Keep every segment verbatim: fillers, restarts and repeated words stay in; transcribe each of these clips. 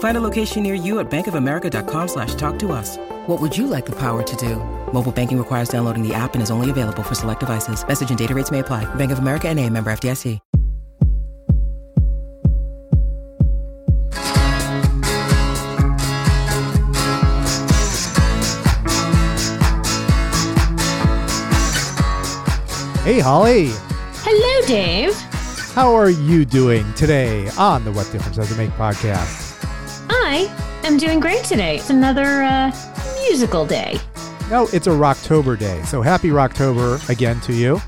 Find a location near you at bankofamerica.com slash talk to us. What would you like the power to do? Mobile banking requires downloading the app and is only available for select devices. Message and data rates may apply. Bank of America N A, member F D I C. Hey, Holly. Hello, Dave. How are you doing today on the What Difference Does It Make podcast? I am doing great today. It's another uh, musical day. No, it's a Rocktober day. So happy Rocktober again to you.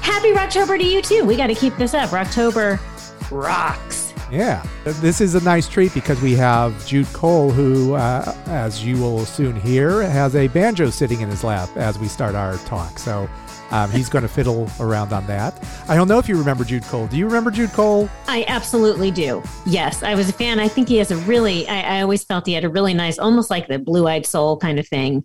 Happy Rocktober to you too. We got to keep this up. Rocktober rocks. Yeah. This is a nice treat because we have Jude Cole, who, uh, as you will soon hear, has a banjo sitting in his lap as we start our talk. So um, he's going to fiddle around on that. I don't know if you remember Jude Cole. Do you remember Jude Cole? I absolutely do. Yes, I was a fan. I think he has a really, I, I always felt he had a really nice, almost like the Blue-Eyed Soul kind of thing.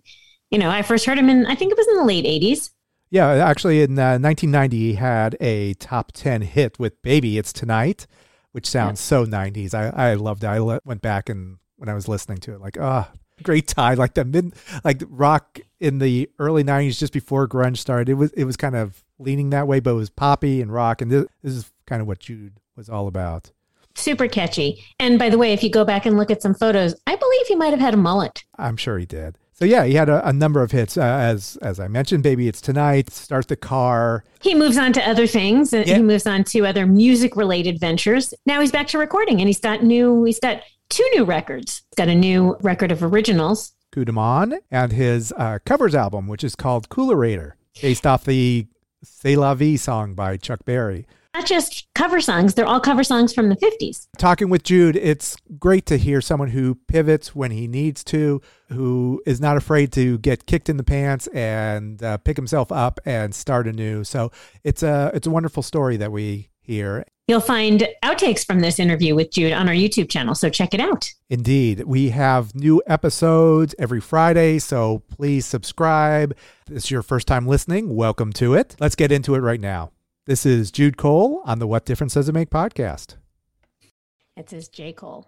You know, I first heard him in, I think it was in the late eighties. Yeah, actually in uh, nineteen ninety, he had a top ten hit with Baby It's Tonight, which sounds so nineties. I, I loved it. I le- went back and when I was listening to it, like, oh, great time. Like the mid, like rock in the early nineties, just before grunge started, it was it was kind of leaning that way, but it was poppy and rock. And this, this is kind of what Jude was all about. Super catchy. And by the way, if you go back and look at some photos, I believe he might have had a mullet. I'm sure he did. So yeah, he had a, a number of hits, uh, as as I mentioned, Baby It's Tonight, Start the Car. He moves on to other things. Yeah. He moves on to other music-related ventures. Now he's back to recording, and he's got new. He's got two new records. He's got a new record of originals, Coup de Main, and his uh, covers album, which is called Coolerator, based off the C'est La Vie song by Chuck Berry. Not just cover songs, they're all cover songs from the fifties. Talking with Jude, it's great to hear someone who pivots when he needs to, who is not afraid to get kicked in the pants and uh, pick himself up and start anew. So it's a, it's a wonderful story that we hear. You'll find outtakes from this interview with Jude on our YouTube channel, so check it out. Indeed. We have new episodes every Friday, so please subscribe. If it's your first time listening, welcome to it. Let's get into it right now. This is Jude Cole on the What Difference Does It Make podcast. It says J. Cole.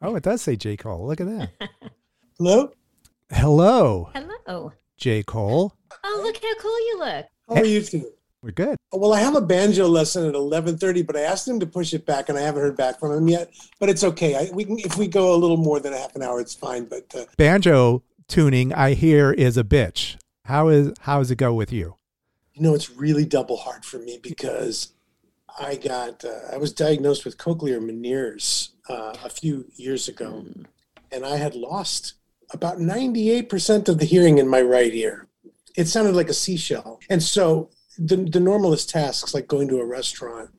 Oh, it does say J. Cole. Look at that. Hello? Hello. Hello. J. Cole. Oh, look how cool you look. How hey. are you two? We're good. Well, I have a banjo lesson at eleven thirty, but I asked him to push it back, and I haven't heard back from him yet. But it's okay. I, we can, if we go a little more than a half an hour, it's fine. But uh... banjo tuning, I hear, is a bitch. How is how does it go with you? You know, it's really double hard for me because I got, uh, I was diagnosed with cochlear meniere's uh, a few years ago, and I had lost about ninety-eight percent of the hearing in my right ear. It sounded like a seashell. And so the, the normalest tasks, like going to a restaurant,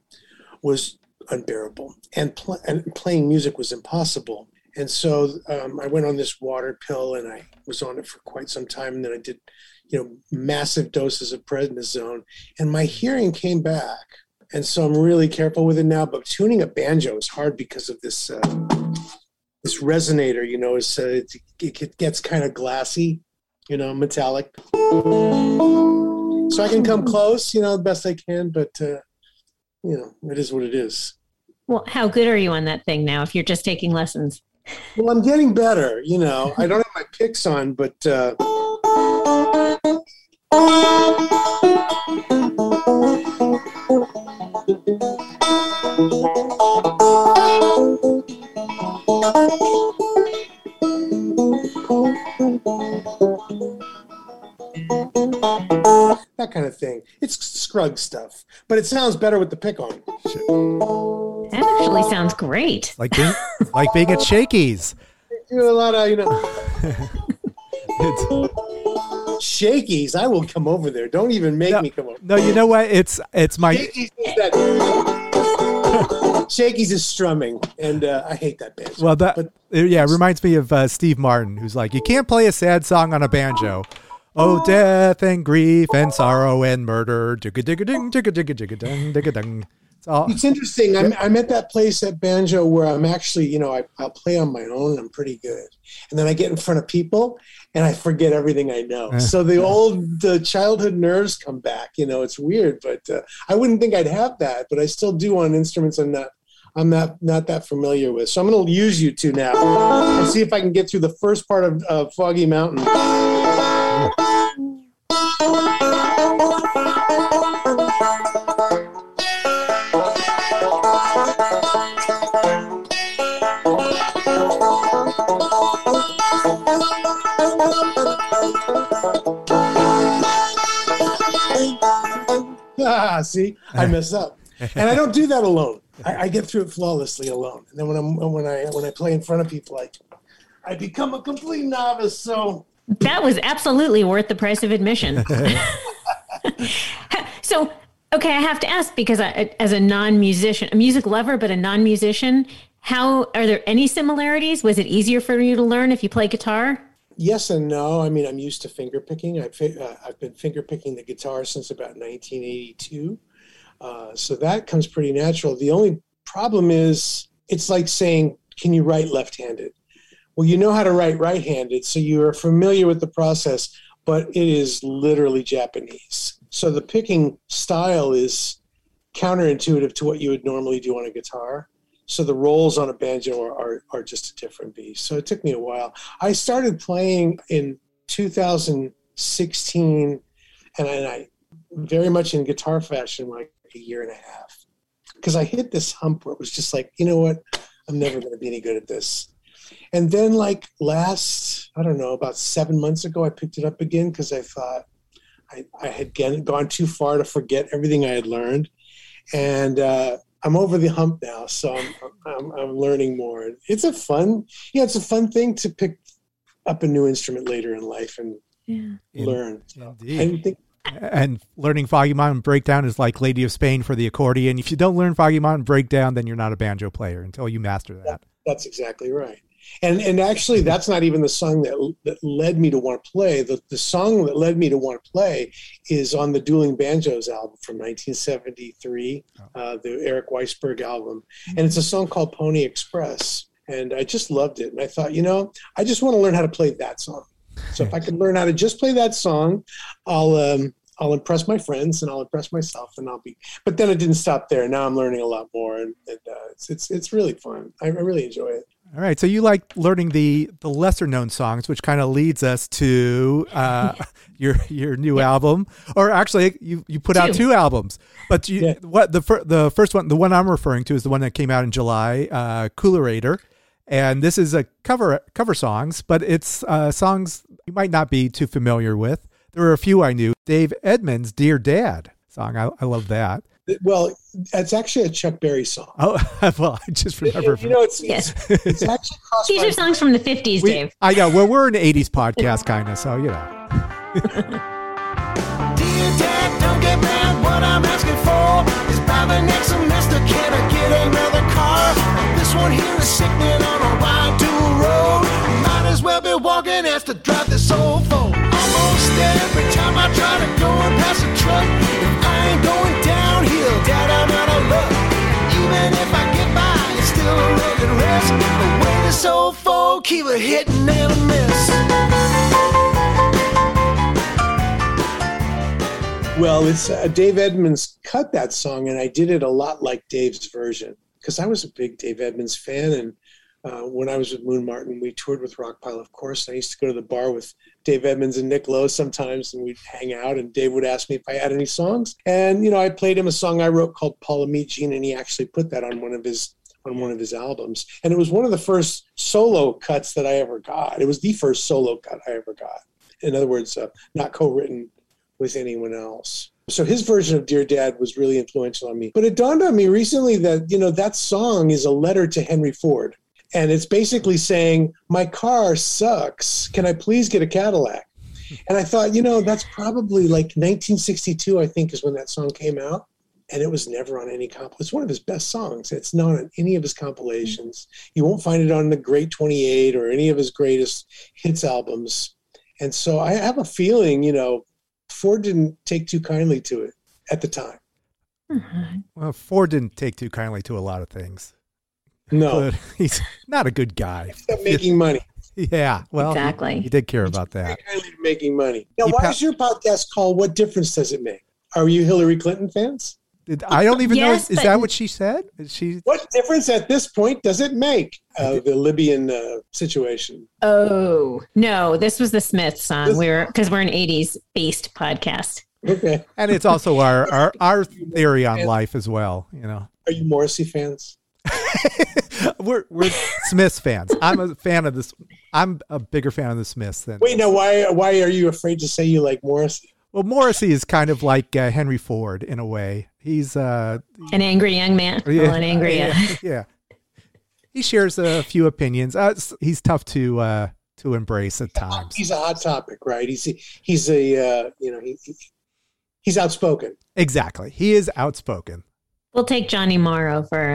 was unbearable, and, pl- and playing music was impossible. And so um, I went on this water pill, and I was on it for quite some time, and then I did, you know, massive doses of prednisone, and my hearing came back. And so I'm really careful with it now. But tuning a banjo is hard because of this uh, this resonator. You know, it's, uh, it, it gets kind of glassy, you know, metallic. So I can come close, you know, the best I can. But uh, you know, it is what it is. Well, how good are you on that thing now? If you're just taking lessons. Well, I'm getting better. You know, I don't have my picks on, but. Uh, That kind of thing. It's Scruggs stuff, but it sounds better with the pick on. Shit. That actually sounds great. Like being, like being at Shakey's. They do a lot of, you know. Shakey's, I will come over there. Don't even make no, me come over. No, you know what? It's it's my Shakey's is that Shakey's is strumming, and uh, I hate that banjo. Well, that but, yeah, it reminds me of uh, Steve Martin, who's like, you can't play a sad song on a banjo. Oh, death and grief and sorrow and murder. Digga digga ding, digga digga digga ding, digga ding. It's all. It's interesting. I'm, I'm at that place at banjo where I'm actually, you know, I, I'll play on my own. I'm pretty good. And then I get in front of people and I forget everything I know. So the old the childhood nerves come back. You know, it's weird, but uh, I wouldn't think I'd have that, but I still do on instruments I'm not, I'm not, not that familiar with. So I'm going to use you two now and see if I can get through the first part of uh, Foggy Mountain. Ah, see, I mess up, and I don't do that alone. I, I get through it flawlessly alone. And then when I'm when I when I play in front of people, I I become a complete novice. So. That was absolutely worth the price of admission. So, okay, I have to ask because I, as a non-musician, a music lover, but a non-musician, how are there any similarities? Was it easier for you to learn if you play guitar? Yes and no. I mean, I'm used to finger picking. I've, uh, I've been finger picking the guitar since about nineteen eighty-two. Uh, so that comes pretty natural. The only problem is it's like saying, can you write left-handed? Well, you know how to write right-handed, so you are familiar with the process, but it is literally Japanese. So the picking style is counterintuitive to what you would normally do on a guitar. So the rolls on a banjo are, are, are just a different beast. So it took me a while. I started playing in two thousand sixteen, and I, and I very much in guitar fashion, like a year and a half, because I hit this hump where it was just like, you know what, I'm never going to be any good at this. And then like last, I don't know, about seven months ago, I picked it up again because I thought I, I had gone too far to forget everything I had learned. And uh, I'm over the hump now, so I'm, I'm, I'm learning more. It's a fun, yeah, it's a fun thing to pick up a new instrument later in life and yeah. learn. So I think- and learning Foggy Mountain Breakdown is like Lady of Spain for the accordion. If you don't learn Foggy Mountain Breakdown, then you're not a banjo player until you master that. that that's exactly right. And and actually, that's not even the song that that led me to want to play. The the song that led me to want to play is on the Dueling Banjos album from nineteen seventy-three, uh, the Eric Weisberg album. And it's a song called Pony Express. And I just loved it. And I thought, you know, I just want to learn how to play that song. So if I could learn how to just play that song, I'll um, I'll impress my friends and I'll impress myself and I'll be. But then it didn't stop there. Now I'm learning a lot more, and, and uh, it's it's it's really fun. I, I really enjoy it. All right, so you like learning the, the lesser known songs, which kind of leads us to uh, yeah. your your new yeah. album, or actually you, you put two. out two albums. But you, yeah. what the fir- the first one, the one I'm referring to, is the one that came out in July, uh, Coolerator, and this is a cover cover songs, but it's uh, songs you might not be too familiar with. There were a few I knew. Dave Edmunds' "Dear Dad" song, I, I love that. Well, it's actually a Chuck Berry song. Oh, well, I just remember. You know, it's, yes. it's, it's actually crossed. These are songs from the fifties, we, Dave. I know. Well, we're an eighties podcast, kind of, so, you know. Dear Dad, don't get mad. What I'm asking for is by the next semester, can I get another car? This one here is sickening on a wild dual road. Might as well be walking as to drive this old phone. Almost every time I try to go and pass a truck, if I ain't going down, Dad, I'm out of luck. Even if I get by, it's still a regular rest. The way this old folk keep a hit and a miss. Well, it's uh, Dave Edmunds cut that song, and I did it a lot like Dave's version because I was a big Dave Edmunds fan. And uh, when I was with Moon Martin, we toured with Rockpile, of course. And I used to go to the bar with Dave Edmunds and Nick Lowe sometimes, and we'd hang out, and Dave would ask me if I had any songs. And, you know, I played him a song I wrote called Paula Meet Jean, and he actually put that on one of his on one of his albums. And it was one of the first solo cuts that I ever got. It was the first solo cut I ever got. In other words, uh, not co-written with anyone else. So his version of Dear Dad was really influential on me. But it dawned on me recently that, you know, that song is a letter to Henry Ford. And it's basically saying, my car sucks. Can I please get a Cadillac? And I thought, you know, that's probably like nineteen sixty-two, I think, is when that song came out. And it was never on any comp. It's one of his best songs. It's not on any of his compilations. You won't find it on the Great twenty-eight or any of his greatest hits albums. And so I have a feeling, you know, Ford didn't take too kindly to it at the time. Mm-hmm. Well, Ford didn't take too kindly to a lot of things. No. But he's not a good guy. Except making money. Yeah, well, exactly. He, he did care about that. Very kindly to making money. Now, he why pa- is your podcast called What Difference Does It Make? Are you Hillary Clinton fans? I don't even yes, know. Is that what she said? Is she? What difference at this point does it make? Uh, the Libyan uh, situation. Oh no! This was the Smiths song. This... We were because we're an eighties based podcast. Okay, and it's also our our, our theory on life as well. You know, are you Morrissey fans? we're we're Smiths fans. I'm a fan of this. I'm a bigger fan of the Smiths than. Wait, no. Why why are you afraid to say you like Morrissey? Well, Morrissey is kind of like uh, Henry Ford in a way. He's uh, an angry young man. Yeah, well, an angry yeah, young. yeah. He shares a few opinions. Uh, he's tough to uh, to embrace at times. He's a hot topic, right? He's he's a uh, you know he, he he's outspoken. Exactly, he is outspoken. We'll take Johnny Morrow for.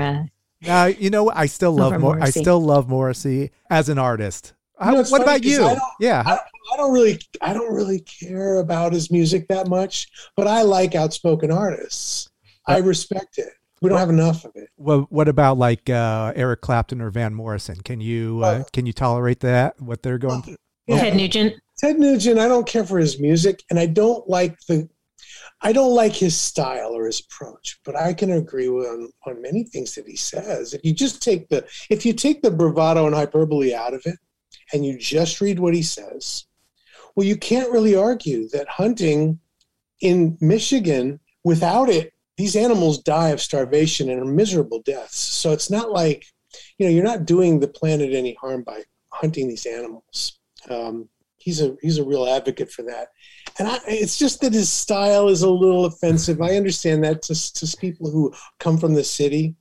Uh, uh, you know, I still love Mor- I still love Morrissey as an artist. I, no, what about you? I yeah. I, I don't really, I don't really care about his music that much, but I like outspoken artists. I respect it. We don't have enough of it. Well, what about like uh, Eric Clapton or Van Morrison? Can you uh, uh, can you tolerate that? What they're going uh, through? Yeah. Ted Nugent. Ted Nugent. I don't care for his music, and I don't like the, I don't like his style or his approach. But I can agree with on, on many things that he says. If you just take the, if you take the bravado and hyperbole out of it, and you just read what he says. Well, you can't really argue that hunting in Michigan, without it, these animals die of starvation and are miserable deaths. So it's not like, you know, you're not doing the planet any harm by hunting these animals. Um, he's a he's a real advocate for that. And I, it's just that his style is a little offensive. I understand that to, to people who come from the city.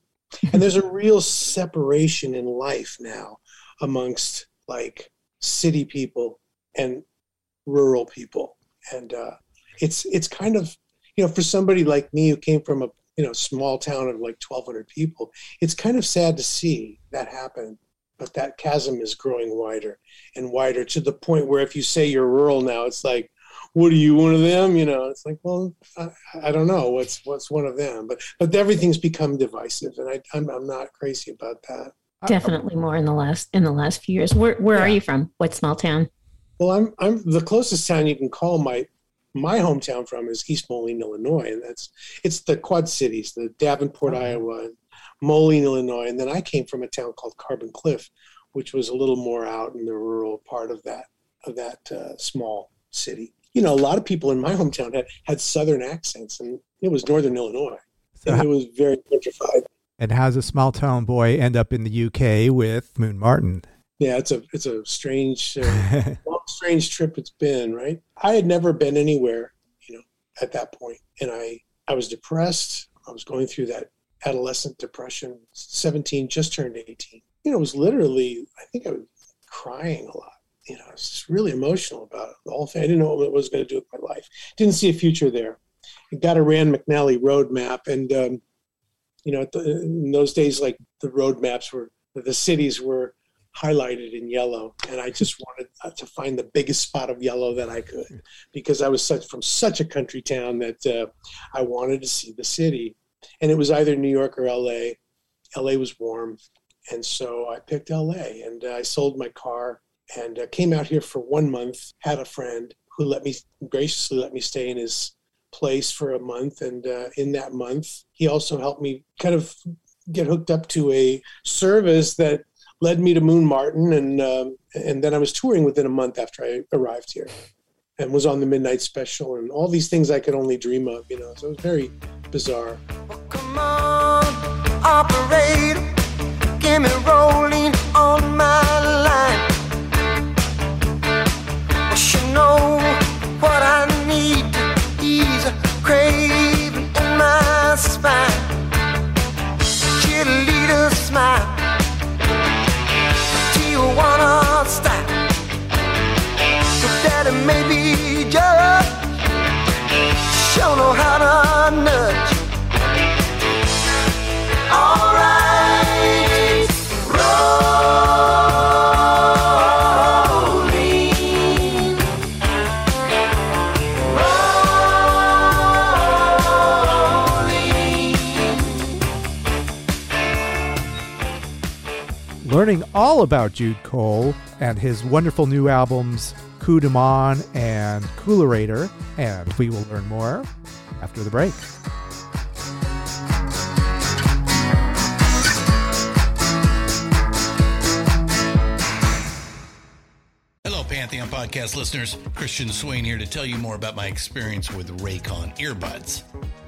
And there's a real separation in life now amongst like city people and rural people, and uh it's it's kind of, you know, for somebody like me who came from a, you know, small town of like twelve hundred people, it's kind of sad to see that happen. But that chasm is growing wider and wider, to the point where if you say you're rural now, it's like, what are you, one of them? You know, it's like, well, I, I don't know what's what's one of them, but but everything's become divisive, and I I'm, I'm not crazy about that. Definitely more in the last in the last few years. Where where yeah. are you from? What small town? Well, I'm I'm the closest town you can call my my hometown from is East Moline, Illinois, and that's it's the Quad Cities, the Davenport, oh. Iowa, and Moline, Illinois, and then I came from a town called Carbon Cliff, which was a little more out in the rural part of that of that uh, small city. You know, a lot of people in my hometown had, had Southern accents, and it was Northern Illinois, so and it was very gentrified. And how's a small town boy end up in the U K with Moon Martin? Yeah, it's a it's a strange, uh, long, strange trip it's been, right? I had never been anywhere, you know, at that point. And I, I was depressed. I was going through that adolescent depression, seventeen, just turned eighteen. You know, it was literally, I think I was crying a lot. You know, I was just really emotional about it. The whole thing. I didn't know what I was going to do with my life. Didn't see a future there. I got a Rand McNally roadmap, and um, you know, in those days, like the road maps were, the cities were highlighted in yellow. And I just wanted to find the biggest spot of yellow that I could, because I was such from such a country town that uh, I wanted to see the city. And it was either New York or L A. L A was warm. And so I picked L A, and uh, I sold my car and uh, came out here for one month, had a friend who let me graciously let me stay in his place for a month, and uh, in that month he also helped me kind of get hooked up to a service that led me to Moon Martin, and um, and then I was touring within a month after I arrived here, and was on the Midnight Special and all these things I could only dream of, you know. So it was very bizarre. Well, come on, operator, get me rolling on my line. Well, she know what I need. Crazy. smile. Tijuana style. So daddy maybe just sure know how to nudge. All right, rolling, rolling. Learning all about Jude Cole and his wonderful new albums Coup de Main and Coolerator, and we will learn more after the break. Pantheon Podcast listeners, Christian Swain here to tell you more about my experience with Raycon earbuds.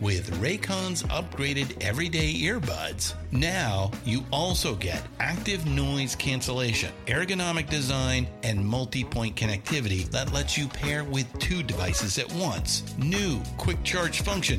With Raycon's upgraded everyday earbuds, now you also get active noise cancellation, ergonomic design, and multi-point connectivity that lets you pair with two devices at once. New quick charge function,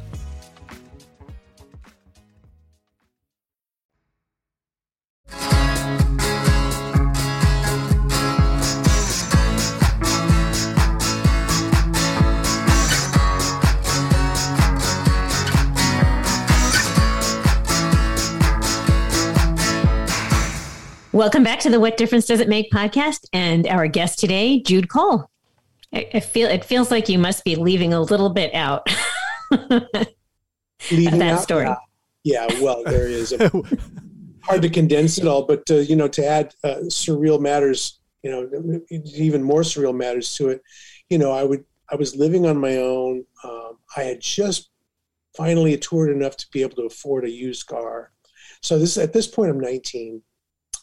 Welcome back to the What Difference Does It Make podcast, and our guest today, Jude Cole. I, I feel it feels like you must be leaving a little bit out of that out, story. Yeah, well, there is a, hard to condense it all, but uh, you know, to add uh, surreal matters, you know, even more surreal matters to it. You know, I would I was living on my own. Um, I had just finally toured enough to be able to afford a used car. So this at this point, I'm nineteen.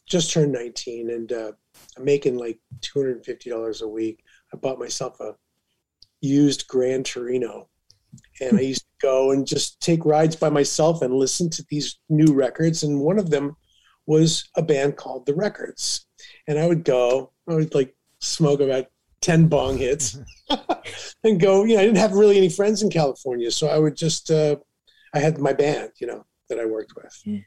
Just turned nineteen, and uh, I'm making like two hundred fifty dollars a week. I bought myself a used Grand Torino, and I used to go and just take rides by myself and listen to these new records. And one of them was a band called The Records. And I would go, I would like smoke about ten bong hits and go, you know, I didn't have really any friends in California. So I would just, uh, I had my band, you know, that I worked with. Yeah.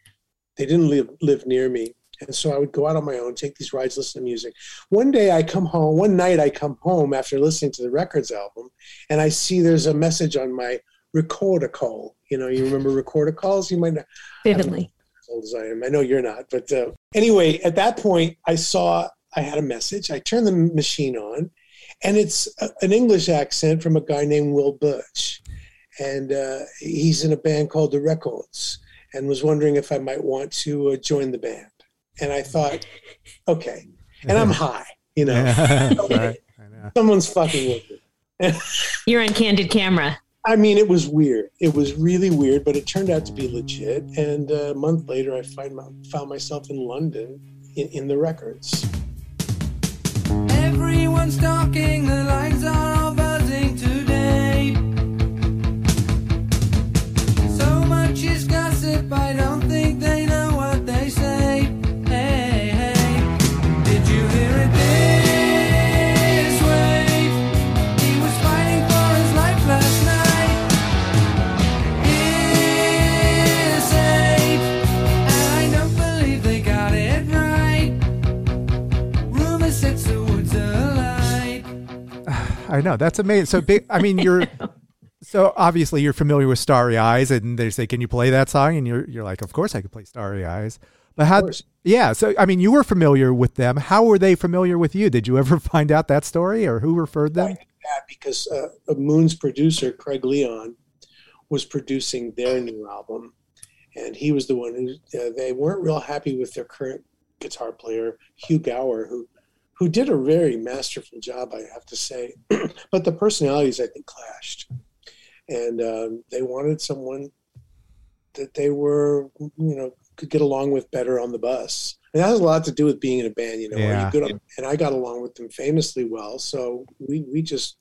They didn't live, live near me. And so I would go out on my own, take these rides, listen to music. One day I come home, one night I come home after listening to the Records album, and I see there's a message on my recorder call. You know, you remember recorder calls? You might not. Vividly. As old as I am. I know you're not. But uh, anyway, at that point, I saw I had a message. I turned the machine on, and it's a, an English accent from a guy named Will Birch. And uh, he's in a band called The Records, and was wondering if I might want to uh, join the band. And I thought, okay. And I'm high, you know. Yeah. Right. I know. Someone's fucking with me. You're on candid camera. I mean, it was weird. It was really weird, but it turned out to be legit. And a month later, I find my, found myself in London in, in the Records. Everyone's talking, the lights are all buzzing today. So much is gossip, I don't think they know what they say. Right. I know. That's amazing. So big. I mean, you're so obviously you're familiar with Starry Eyes, and they say, "Can you play that song?" And you're you're like, "Of course, I can play Starry Eyes." But how? Yeah. So I mean, you were familiar with them. How were they familiar with you? Did you ever find out that story, or who referred them? I did that because uh, Moon's producer Craig Leon was producing their new album, and he was the one who uh, they weren't real happy with their current guitar player Hugh Gower, who who did a very masterful job, I have to say, but the personalities, I think, clashed, and um, they wanted someone that they were, you know, could get along with better on the bus. And that has a lot to do with being in a band, you know. Yeah. You good on, and I got along with them famously well, so we we just,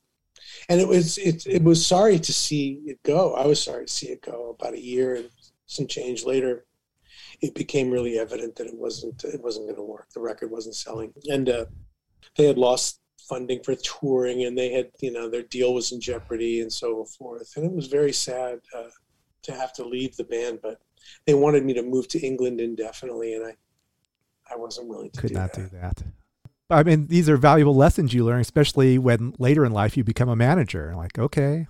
and it was it it was sorry to see it go. I was sorry to see it go. About a year and some change later, it became really evident that it wasn't it wasn't going to work. The record wasn't selling, and uh, they had lost funding for touring, and they had, you know, their deal was in jeopardy, and so forth. And it was very sad uh, to have to leave the band, but they wanted me to move to England indefinitely, and I, I wasn't willing to do that. Could not do that. I mean, these are valuable lessons you learn, especially when later in life you become a manager. Like, okay,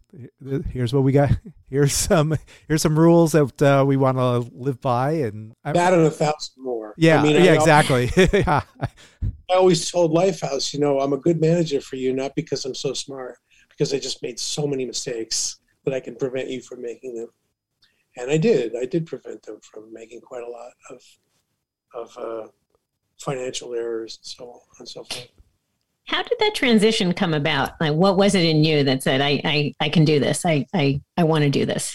here's what we got. Here's some here's some rules that uh, we want to live by, and I'm, that and a thousand more. Yeah, I mean, yeah, I exactly. Always, yeah. I always told Lifehouse, you know, I'm a good manager for you, not because I'm so smart, because I just made so many mistakes that I can prevent you from making them, and I did. I did prevent them from making quite a lot of of. Uh, financial errors and so on and so forth. How did that transition come about? Like, what was it in you that said, I I, I can do this. I, I, I want to do this.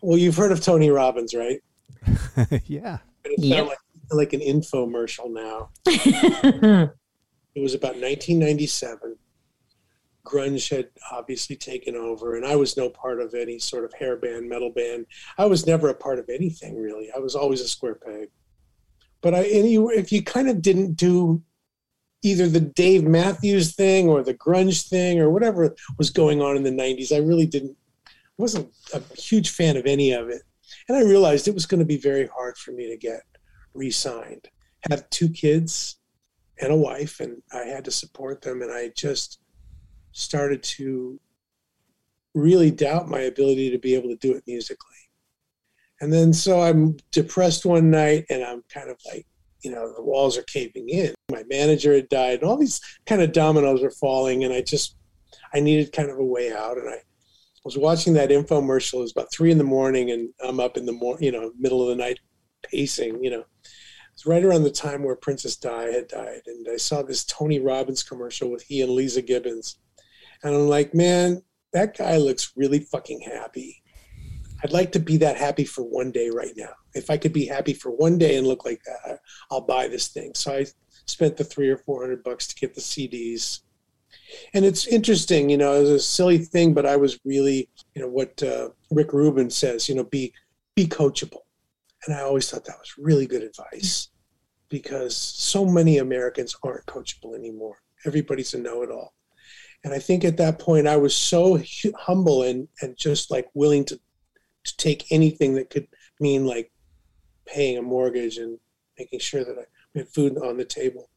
Well, you've heard of Tony Robbins, right? Yeah. It's yep. like, like an infomercial now. It was about nineteen ninety-seven. Grunge had obviously taken over, and I was no part of any sort of hair band, metal band. I was never a part of anything, really. I was always a square peg. But I, and you, if you kind of didn't do either the Dave Matthews thing or the grunge thing or whatever was going on in the nineties, I really didn't, wasn't a huge fan of any of it. And I realized it was going to be very hard for me to get re-signed. I have two kids and a wife, and I had to support them. And I just started to really doubt my ability to be able to do it musically. And then so I'm depressed one night, and I'm kind of like, you know, the walls are caving in. My manager had died, and all these kind of dominoes were falling, and I just, I needed kind of a way out. And I was watching that infomercial. It was about three in the morning, and I'm up in the, mor- you know, middle of the night pacing, you know. It's right around the time where Princess Di had died, and I saw this Tony Robbins commercial with he and Lisa Gibbons. And I'm like, man, that guy looks really fucking happy. I'd like to be that happy for one day right now. If I could be happy for one day and look like that, I'll buy this thing. So I spent the three or four hundred bucks to get the C Ds. And it's interesting, you know, it was a silly thing, but I was really, you know, what uh, Rick Rubin says, you know, be be coachable. And I always thought that was really good advice, because so many Americans aren't coachable anymore. Everybody's a know-it-all. And I think at that point I was so humble and and just like willing to to take anything that could mean like paying a mortgage and making sure that I had food on the table,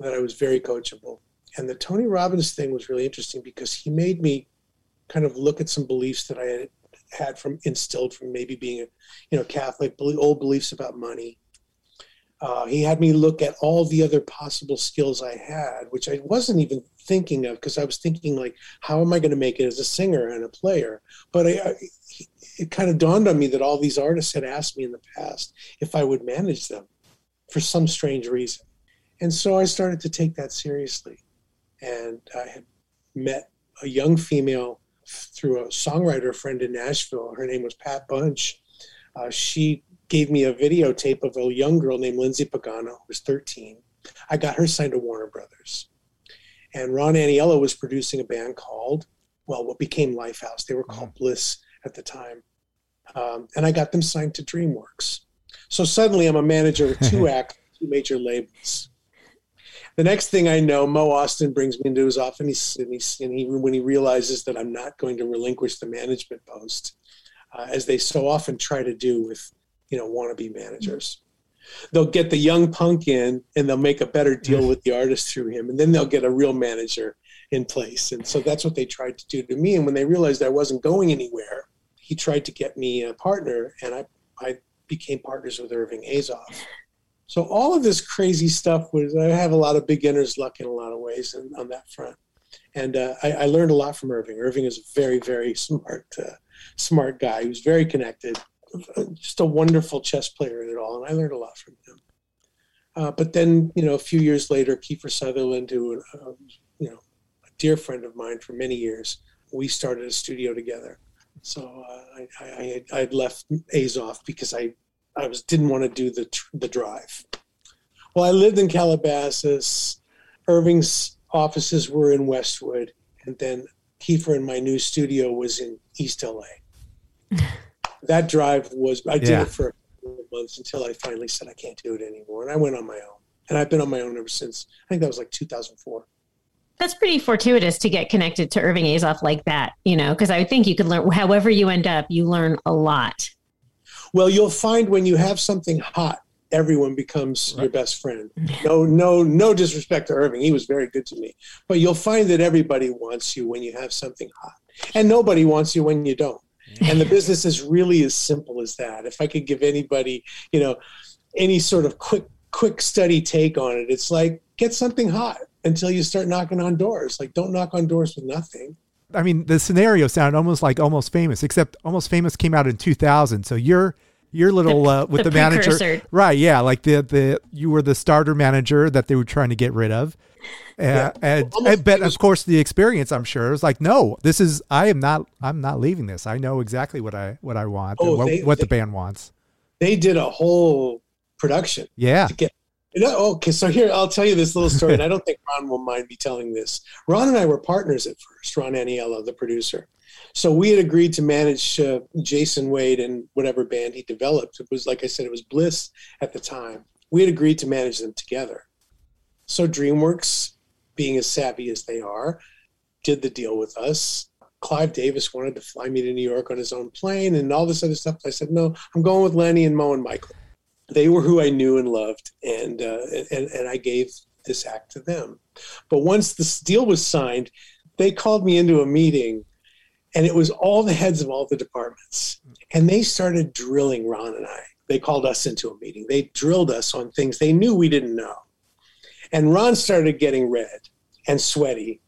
that I was very coachable. And the Tony Robbins thing was really interesting because he made me kind of look at some beliefs that I had had from instilled from maybe being a, you know, Catholic, old beliefs about money. Uh, he had me look at all the other possible skills I had, which I wasn't even thinking of, because I was thinking like, how am I going to make it as a singer and a player? But I, I, he, it kind of dawned on me that all these artists had asked me in the past if I would manage them for some strange reason. And so I started to take that seriously. And I had met a young female through a songwriter friend in Nashville. Her name was Pat Bunch. Uh, she gave me a videotape of a young girl named Lindsay Pagano, who was thirteen. I got her signed to Warner Brothers. And Ron Aniello was producing a band called, well, what became Lifehouse. They were called Bliss at the time. Um, and I got them signed to DreamWorks. So suddenly I'm a manager of two acts, two major labels. The next thing I know, Mo Austin brings me into his office, and, he's, and, he's, and he, when he realizes that I'm not going to relinquish the management post, uh, as they so often try to do with, you know, wannabe managers. They'll get the young punk in, and they'll make a better deal with the artist through him, and then they'll get a real manager, in place. And so that's what they tried to do to me. And when they realized I wasn't going anywhere, he tried to get me a partner, and I, I became partners with Irving Azoff. So all of this crazy stuff was, I have a lot of beginner's luck in a lot of ways in, on that front. And uh, I, I learned a lot from Irving. Irving is a very, very smart, uh, smart guy. He was very connected, just a wonderful chess player at it all. And I learned a lot from him. Uh, but then, you know, a few years later, Kiefer Sutherland, who, uh, you know, a dear friend of mine for many years, we started a studio together. So uh, I, I, I had left Azoff because I, I was didn't want to do the the drive. Well, I lived in Calabasas. Irving's offices were in Westwood, and then Kiefer in my new studio was in East L A. That drive was I did yeah. it for a couple of months until I finally said I can't do it anymore, and I went on my own. And I've been on my own ever since. I think that was like two thousand four. That's pretty fortuitous to get connected to Irving Azoff like that, you know, because I would think you could learn, however you end up, you learn a lot. Well, you'll find when you have something hot, everyone becomes right. your best friend. No, no, no disrespect to Irving. He was very good to me. But you'll find that everybody wants you when you have something hot. And nobody wants you when you don't. And the business is really as simple as that. If I could give anybody, you know, any sort of quick, quick study take on it, it's like, get something hot until you start knocking on doors. Like, don't knock on doors with nothing. I mean, the scenario sounded almost like Almost Famous, except Almost Famous came out in two thousand. So you're your little the, uh, with the, the manager, right? Yeah, like the the you were the starter manager that they were trying to get rid of, uh, yeah. and I bet of course the experience. I'm sure it was like, no, this is I am not I'm not leaving this. I know exactly what I what I want, oh, and what, they, what they, the band wants. They did a whole production, yeah. To get, you know, okay, so here I'll tell you this little story, and I don't think Ron will mind me telling this. Ron and I were partners at first. Ron Aniello, the producer. So we had agreed to manage uh, Jason Wade and whatever band he developed. It was, like I said, it was Bliss at the time. We had agreed to manage them together. So DreamWorks, being as savvy as they are, did the deal with us. Clive Davis wanted to fly me to New York on his own plane and all this other stuff. I said, no, I'm going with Lenny and Mo and Michael. They were who I knew and loved, and uh, and, and I gave this act to them. But once this deal was signed, they called me into a meeting. And it was all the heads of all the departments. And they started drilling Ron and I. They called us into a meeting. They drilled us on things they knew we didn't know. And Ron started getting red and sweaty.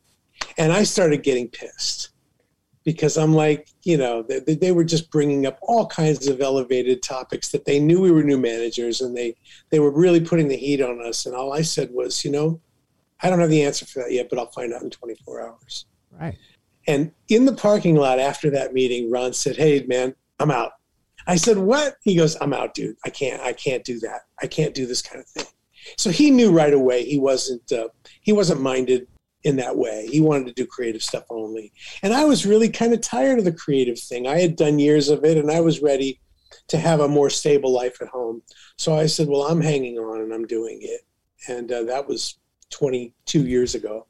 And I started getting pissed because I'm like, you know, they, they were just bringing up all kinds of elevated topics that they knew we were new managers. And they, they were really putting the heat on us. And all I said was, you know, I don't have the answer for that yet, but I'll find out in twenty-four hours. Right. And in the parking lot after that meeting, Ron said, hey, man, I'm out. I said, what? He goes, I'm out, dude. I can't, I can't do that. I can't do this kind of thing. So he knew right away he wasn't, uh, he wasn't minded in that way. He wanted to do creative stuff only. And I was really kind of tired of the creative thing. I had done years of it, and I was ready to have a more stable life at home. So I said, well, I'm hanging on and I'm doing it. And uh, that was twenty-two years ago.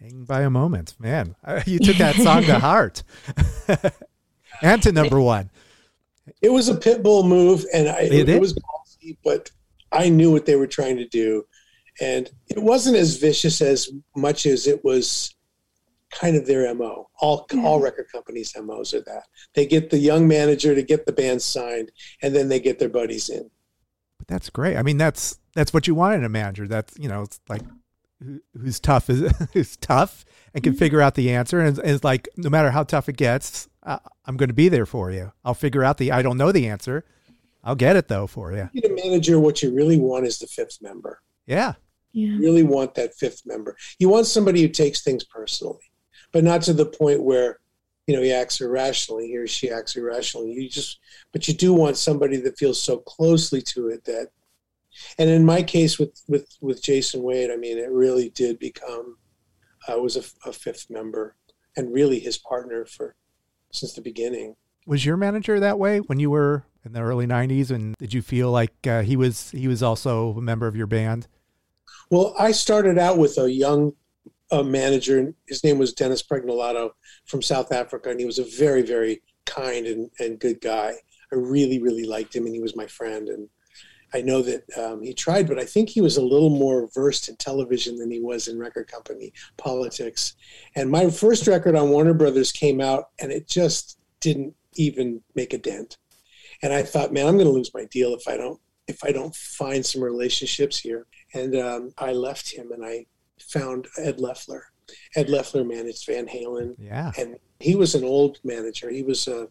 Hang by a moment, man. You took that song to heart and to number one. It was a pit bull move, and I, it, it was ballsy, but I knew what they were trying to do. And it wasn't as vicious as much as it was kind of their M O. All, yeah. all record companies' M Os are that. They get the young manager to get the band signed, and then they get their buddies in. But that's great. I mean, that's that's what you want in a manager. That's, you know, it's like, who's tough is who's tough and can figure out the answer. And it's like, no matter how tough it gets, uh, I'm going to be there for you. I'll figure out the, I don't know the answer. I'll get it though for you. You need a manager. What you really want is the fifth member. Yeah. yeah. You really want that fifth member. You want somebody who takes things personally, but not to the point where, you know, he acts irrationally. He or she acts irrationally. You just, but you do want somebody that feels so closely to it that, and in my case with, with, with Jason Wade, I mean, it really did become, I uh, was a, a fifth member and really his partner for since the beginning. Was your manager that way when you were in the early nineties? And did you feel like uh, he was he was also a member of your band? Well, I started out with a young uh, manager. His name was Dennis Pregnolato from South Africa. And he was a very, very kind and, and good guy. I really, really liked him. And he was my friend. And I know that um, he tried, but I think he was a little more versed in television than he was in record company politics. And my first record on Warner Brothers came out, and it just didn't even make a dent. And I thought, man, I'm going to lose my deal if I don't if I don't find some relationships here. And um, I left him, and I found Ed Leffler. Ed Leffler managed Van Halen. Yeah. And he was an old manager. He was a,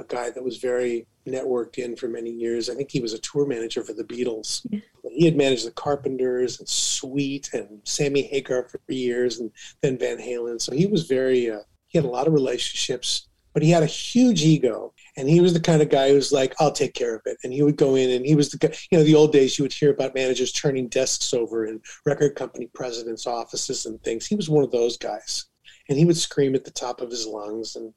a guy that was very networked in for many years. I think he was a tour manager for the Beatles. Yeah. He had managed the Carpenters and Sweet and Sammy Hagar for years, and then Van Halen. So he was very, uh, he had a lot of relationships, but he had a huge ego. And he was the kind of guy who's like, I'll take care of it. And he would go in, and he was the guy, you know, the old days you would hear about managers turning desks over in record company presidents' offices and things. He was one of those guys. And he would scream at the top of his lungs. And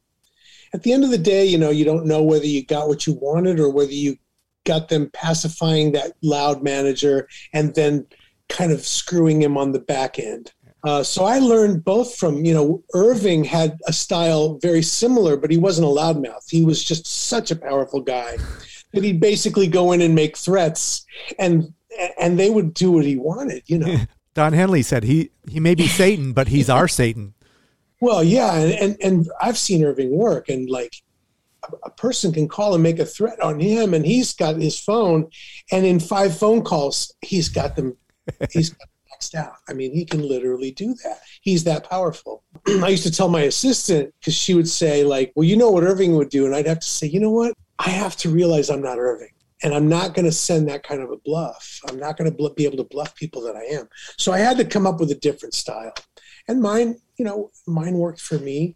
at the end of the day, you know, you don't know whether you got what you wanted or whether you got them pacifying that loud manager and then kind of screwing him on the back end. Uh, so I learned both from, you know, Irving had a style very similar, but he wasn't a loudmouth. He was just such a powerful guy that he'd basically go in and make threats, and and they would do what he wanted, you know. Don Henley said he, he may be Satan, but he's our Satan. Well, yeah, and, and, and I've seen Irving work, and like a, a person can call and make a threat on him, and he's got his phone, and in five phone calls, he's got them, he's got them maxed out. I mean, he can literally do that. He's that powerful. I used to tell my assistant, because she would say like, well, you know what Irving would do, and I'd have to say, you know what? I have to realize I'm not Irving, and I'm not going to send that kind of a bluff. I'm not going to bl- be able to bluff people that I am. So I had to come up with a different style. And mine, you know, mine worked for me.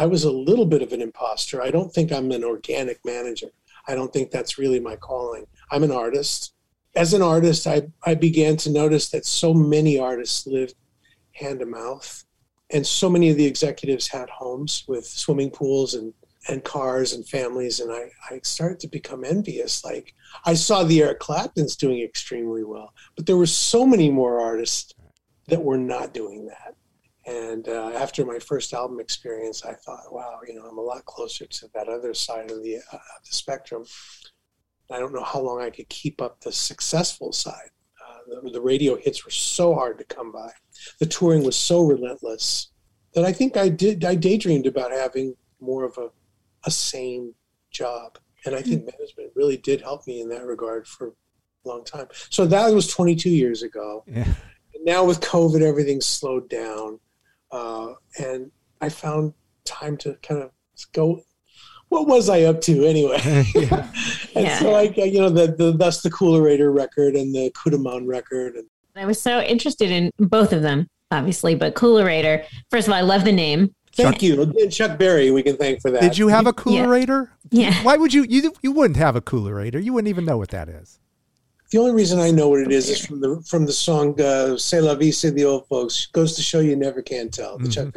I was a little bit of an imposter. I don't think I'm an organic manager. I don't think that's really my calling. I'm an artist. As an artist, I, I began to notice that so many artists lived hand to mouth. And so many of the executives had homes with swimming pools and, and cars and families. And I, I started to become envious. Like, I saw the Eric Claptons doing extremely well, but there were so many more artists that were not doing that. And uh, after my first album experience, I thought, wow, you know, I'm a lot closer to that other side of the, uh, the spectrum. I don't know how long I could keep up the successful side. Uh, the, the radio hits were so hard to come by. The touring was so relentless that I think I did. I daydreamed about having more of a, a sane job. And I think mm-hmm. management really did help me in that regard for a long time. So that was twenty-two years ago. Yeah. And now with COVID, everything's slowed down. Uh, and I found time to kind of go, what was I up to anyway? yeah. and yeah. so I, you know, the, the, that's the Coolerator record and the Coup de Main record. And I was so interested in both of them, obviously, but Coolerator, first of all, I love the name. Thank Chuck. you. Chuck Berry, we can thank for that. Did you have a Coolerator? Yeah. yeah. Why would you, you, you wouldn't have a Coolerator. You wouldn't even know what that is. The only reason I know what it is is from the from the song uh, "C'est La Vie, C'est the Old Folks." Goes to show you never can tell. The mm-hmm. Chuck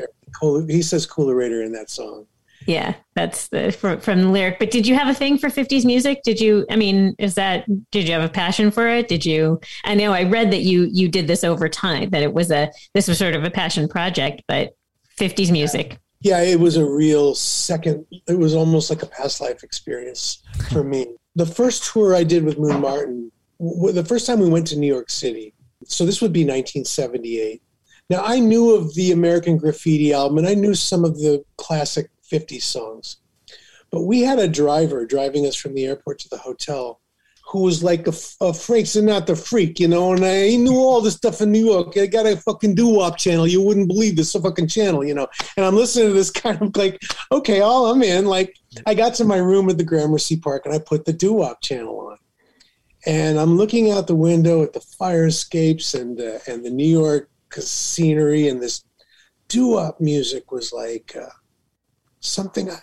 Berry, he says "Coolerator" in that song. Yeah, that's the from, from the lyric. But did you have a thing for fifties music? Did you? I mean, is that? Did you have a passion for it? Did you? I know I read that you you did this over time. That it was a this was sort of a passion project, but fifties music. Yeah, it was a real second. It was almost like a past life experience for me. The first tour I did with Moon Martin. The first time we went to New York City, so this would be nineteen seventy-eight. Now, I knew of the American Graffiti album, and I knew some of the classic fifties songs. But we had a driver driving us from the airport to the hotel who was like a, a Frank Sinatra freak, you know, and I, he knew all this stuff in New York. I got a fucking doo-wop channel. You wouldn't believe this fucking channel, you know. And I'm listening to this kind of like, okay, all I'm in. Like, I got to my room at the Gramercy Park, and I put the doo-wop channel on. And I'm looking out the window at the fire escapes and uh, and the New York scenery, and this doo-wop music was like uh, something. I,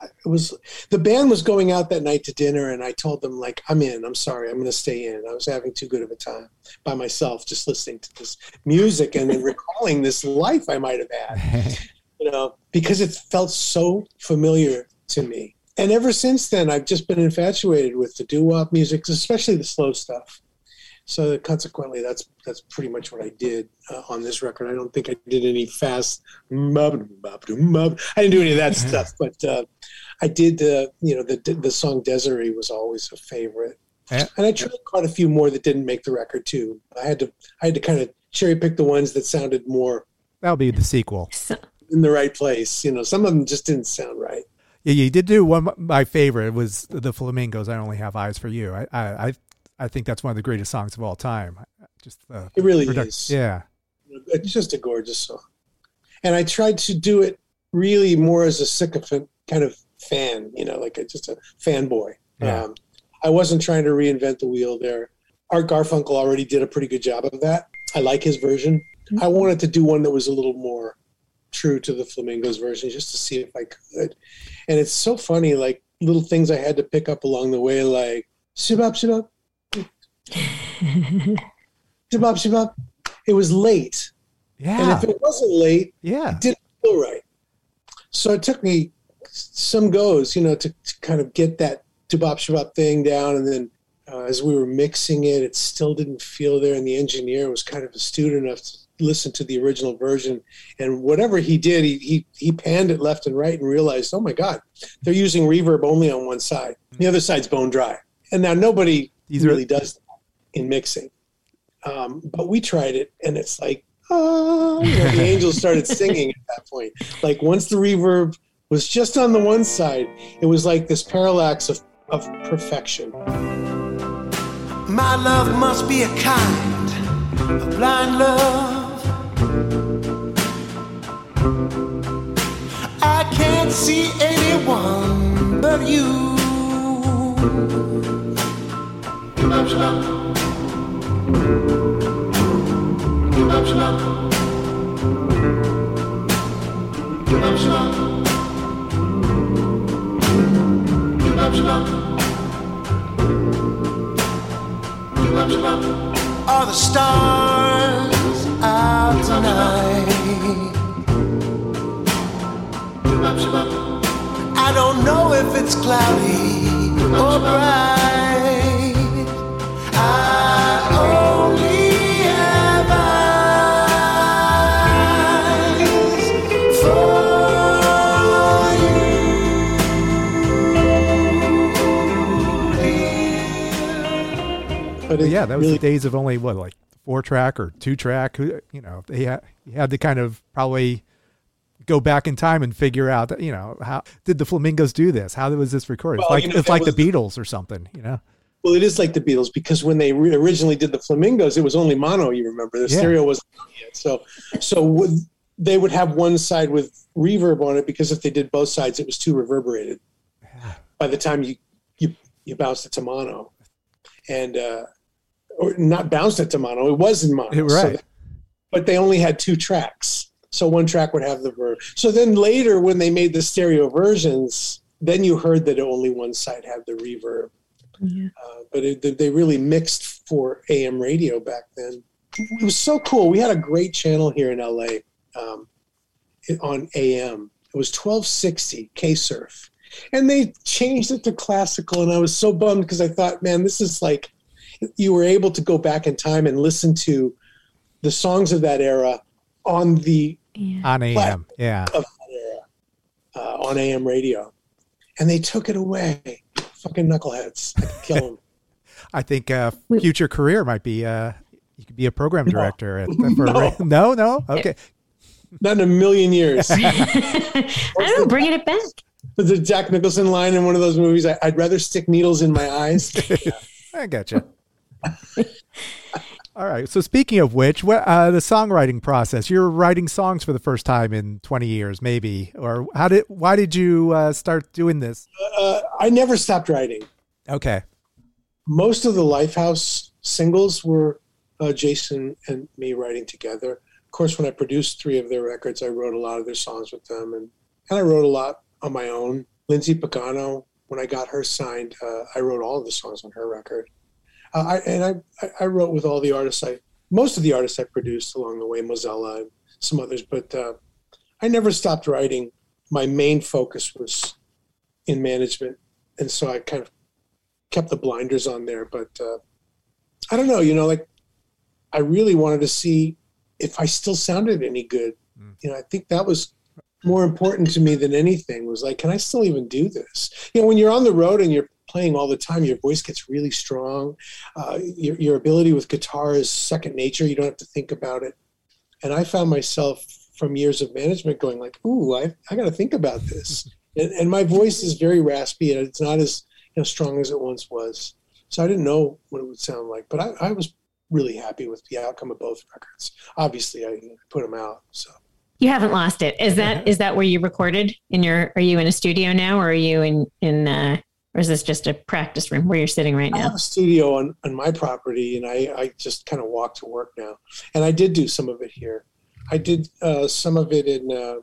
I it was the band was going out that night to dinner, and I told them like, I'm in. I'm sorry, I'm going to stay in. I was having too good of a time by myself, just listening to this music and then recalling this life I might have had, you know, because it felt so familiar to me. And ever since then, I've just been infatuated with the doo-wop music, especially the slow stuff. So consequently, that's that's pretty much what I did uh, on this record. I don't think I did any fast, I didn't do any of that stuff. But uh, I did, uh, you know, the the song Desiree was always a favorite. And, and I tried quite a few more that didn't make the record too. I had to I had to kind of cherry pick the ones that sounded more. That'll be the sequel. In the right place, you know. Some of them just didn't sound right. Yeah, you did do one. My favorite was the Flamingos. I Only Have Eyes for You. I, I, I think that's one of the greatest songs of all time. Just uh, it really product- is. Yeah, it's just a gorgeous song. And I tried to do it really more as a sycophant kind of fan, you know, like a, just a fanboy. Yeah. Um, I wasn't trying to reinvent the wheel there. Art Garfunkel already did a pretty good job of that. I like his version. Mm-hmm. I wanted to do one that was a little more true to the Flamingos version, just to see if I could. And it's so funny, like little things I had to pick up along the way, like shibop shibop, shibop shibop. It was late. Yeah. And if it wasn't late, yeah, it didn't feel right. So it took me some goes, you know, to, to kind of get that shibop shibop thing down. And then uh, as we were mixing it, it still didn't feel there. And the engineer was kind of astute enough to listen to the original version, and whatever he did, he, he he panned it left and right and realized, oh my God, they're using reverb only on one side. The other side's bone dry. And now nobody Either. really does that in mixing. Um, but we tried it, and it's like, oh, you know, the angels started singing at that point. Like once the reverb was just on the one side, it was like this parallax of, of perfection. My love must be a kind of blind love. I can't see anyone but you. Shibop, shibop. Shibop, shibop. Shibop, shibop. Shibop, shibop. Shibop, shibop. Are the stars out tonight? I don't know if it's cloudy or bright. I only have eyes for you. But yeah, that was the days of only what, like four track or two track. You know, they had, you had to kind of probably go back in time and figure out that, you know, how did the Flamingos do this? How was this recorded? Well, like, you know, it's like the Beatles or something, you know? Well, it is like the Beatles, because when they re- originally did the Flamingos, it was only mono. You remember the yeah. stereo wasn't yet. So, so with, they would have one side with reverb on it, because if they did both sides, it was too reverberated yeah. by the time you, you, you bounced it to mono, and, uh, or not bounced it to mono. It was in mono. Right. So they, but they only had two tracks. So one track would have the verb. So then later, when they made the stereo versions, then you heard that only one side had the reverb. Yeah. Uh, but it, they really mixed for A M radio back then. It was so cool. We had a great channel here in L A um, on A M. It was twelve sixty K-Surf. And they changed it to classical. And I was so bummed, because I thought, man, this is like, you were able to go back in time and listen to the songs of that era on the yeah. on A M, yeah, of, uh, on A M radio, and they took it away. Fucking knuckleheads, I could kill them. I think uh, future career might be uh, you could be a program director. No, at, for no. A, no, no, okay, not in a million years. I don't bring it back. The Jack Nicholson line in one of those movies: I, "I'd rather stick needles in my eyes." Yeah. I gotcha. All right. So speaking of which, what, uh, the songwriting process, you're writing songs for the first time in twenty years, maybe, or how did, why did you uh, start doing this? Uh, I never stopped writing. Okay. Most of the Lifehouse singles were uh, Jason and me writing together. Of course, when I produced three of their records, I wrote a lot of their songs with them, and, and I wrote a lot on my own. Lindsay Pagano, when I got her signed, uh, I wrote all of the songs on her record. Uh, I, and I, I wrote with all the artists I, most of the artists I produced along the way, Mozella and some others, but uh, I never stopped writing. My main focus was in management, and so I kind of kept the blinders on there. But uh, I don't know, you know, like I really wanted to see if I still sounded any good. Mm. You know, I think that was more important to me than anything, was like, can I still even do this? You know, when you're on the road and you're playing all the time, your voice gets really strong. Uh, your, your ability with guitar is second nature. You don't have to think about it. And I found myself from years of management going like, ooh, I, I got to think about this. And, and my voice is very raspy, and it's not as you know, strong as it once was. So I didn't know what it would sound like, but I, I was really happy with the outcome of both records. Obviously I put them out. So you haven't lost it. Is that, is that where you recorded in your, are you in a studio now, or are you in, in, uh, or is this just a practice room where you're sitting right now? I have a studio on, on my property, and I, I just kind of walk to work now. And I did do some of it here. I did uh, some of it in, uh,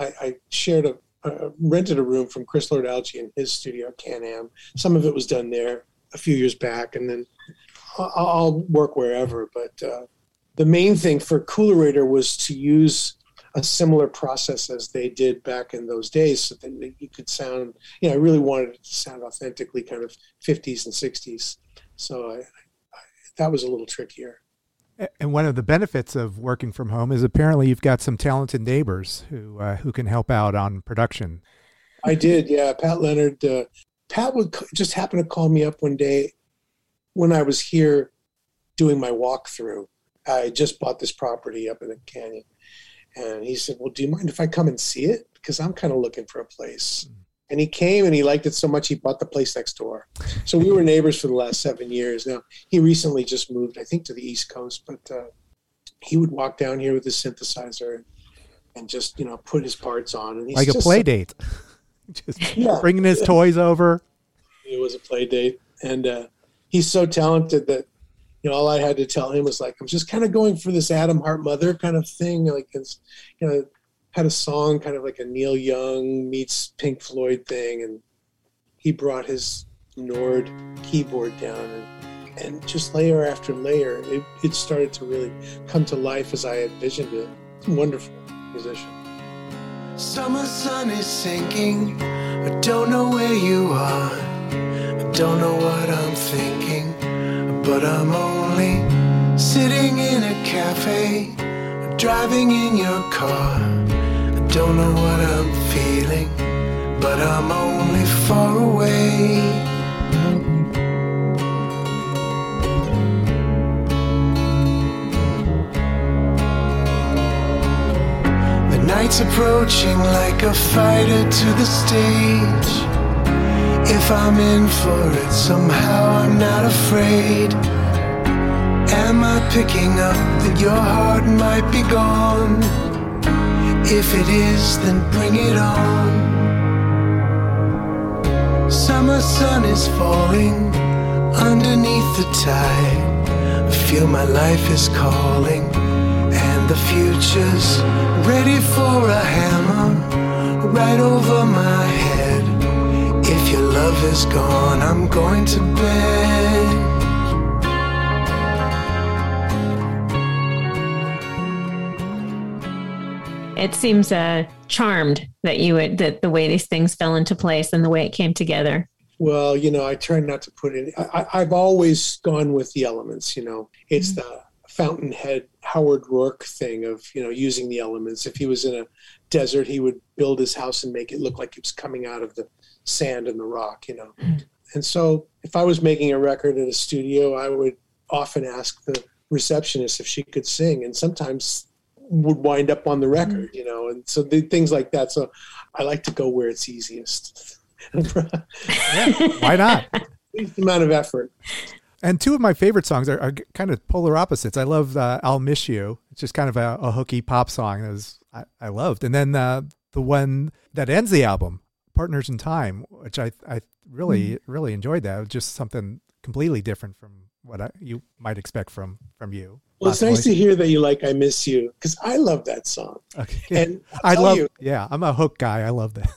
I, I shared a, uh, rented a room from Chris Lord-Alge in his studio, Can-Am. Some of it was done there a few years back, and then I'll, I'll work wherever. But uh, the main thing for Coolerator was to use a similar process as they did back in those days, so that you could sound, you know, I really wanted it to sound authentically kind of fifties and sixties. So I, I, that was a little trickier. And one of the benefits of working from home is apparently you've got some talented neighbors who uh, who can help out on production. I did, yeah. Pat Leonard, uh, Pat would just happen to call me up one day when I was here doing my walkthrough. I just bought this property up in the canyon. And he said, well, do you mind if I come and see it? Because I'm kind of looking for a place. And he came and he liked it so much he bought the place next door. So we were neighbors for the last seven years. Now, he recently just moved, I think, to the East Coast. But uh, he would walk down here with his synthesizer and just, you know, put his parts on. And he's like a play date. Just yeah, bringing his yeah. toys over. It was a play date. And uh, he's so talented that, you know, all I had to tell him was like, I'm just kind of going for this Adam Hart Mother kind of thing. Like, it's, you know, had a song kind of like a Neil Young meets Pink Floyd thing. And he brought his Nord keyboard down and, and just layer after layer, it, it started to really come to life as I had envisioned it. Wonderful musician. Summer sun is sinking. I don't know where you are. I don't know what I'm thinking. But I'm only sitting in a cafe, driving in your car. I don't know what I'm feeling, but I'm only far away. The night's approaching like a fighter to the stage. If I'm in for it, somehow I'm not afraid. Am I picking up that your heart might be gone? If it is, then bring it on. Summer sun is falling underneath the tide. I feel my life is calling, and the future's ready for a hammer right over my head. If your love is gone, I'm going to bed. It seems uh, charmed that you would, that the way these things fell into place and the way it came together. Well, you know, I try not to put in, I, I've always gone with the elements, you know, it's mm-hmm. the Fountainhead Howard Rourke thing of, you know, using the elements. If he was in a desert, he would build his house and make it look like it was coming out of the sand and the rock, you know. And so if I was making a record at a studio, I would often ask the receptionist if she could sing, and sometimes would wind up on the record, you know. And so the, things like that. So I like to go where it's easiest. Yeah, why not? Least amount of effort. And two of my favorite songs are, are kind of polar opposites. I love uh, I'll Miss You. It's just kind of a, a hooky pop song that was, I, I loved. And then uh, the one that ends the album, Partners in Time, which I I really, mm. really enjoyed. That. It was just something completely different from what I, you might expect from, from you. Well, possibly. It's nice to hear that you like I Miss You, because I love that song. Okay. And I love, you, yeah, I'm a hook guy. I love that.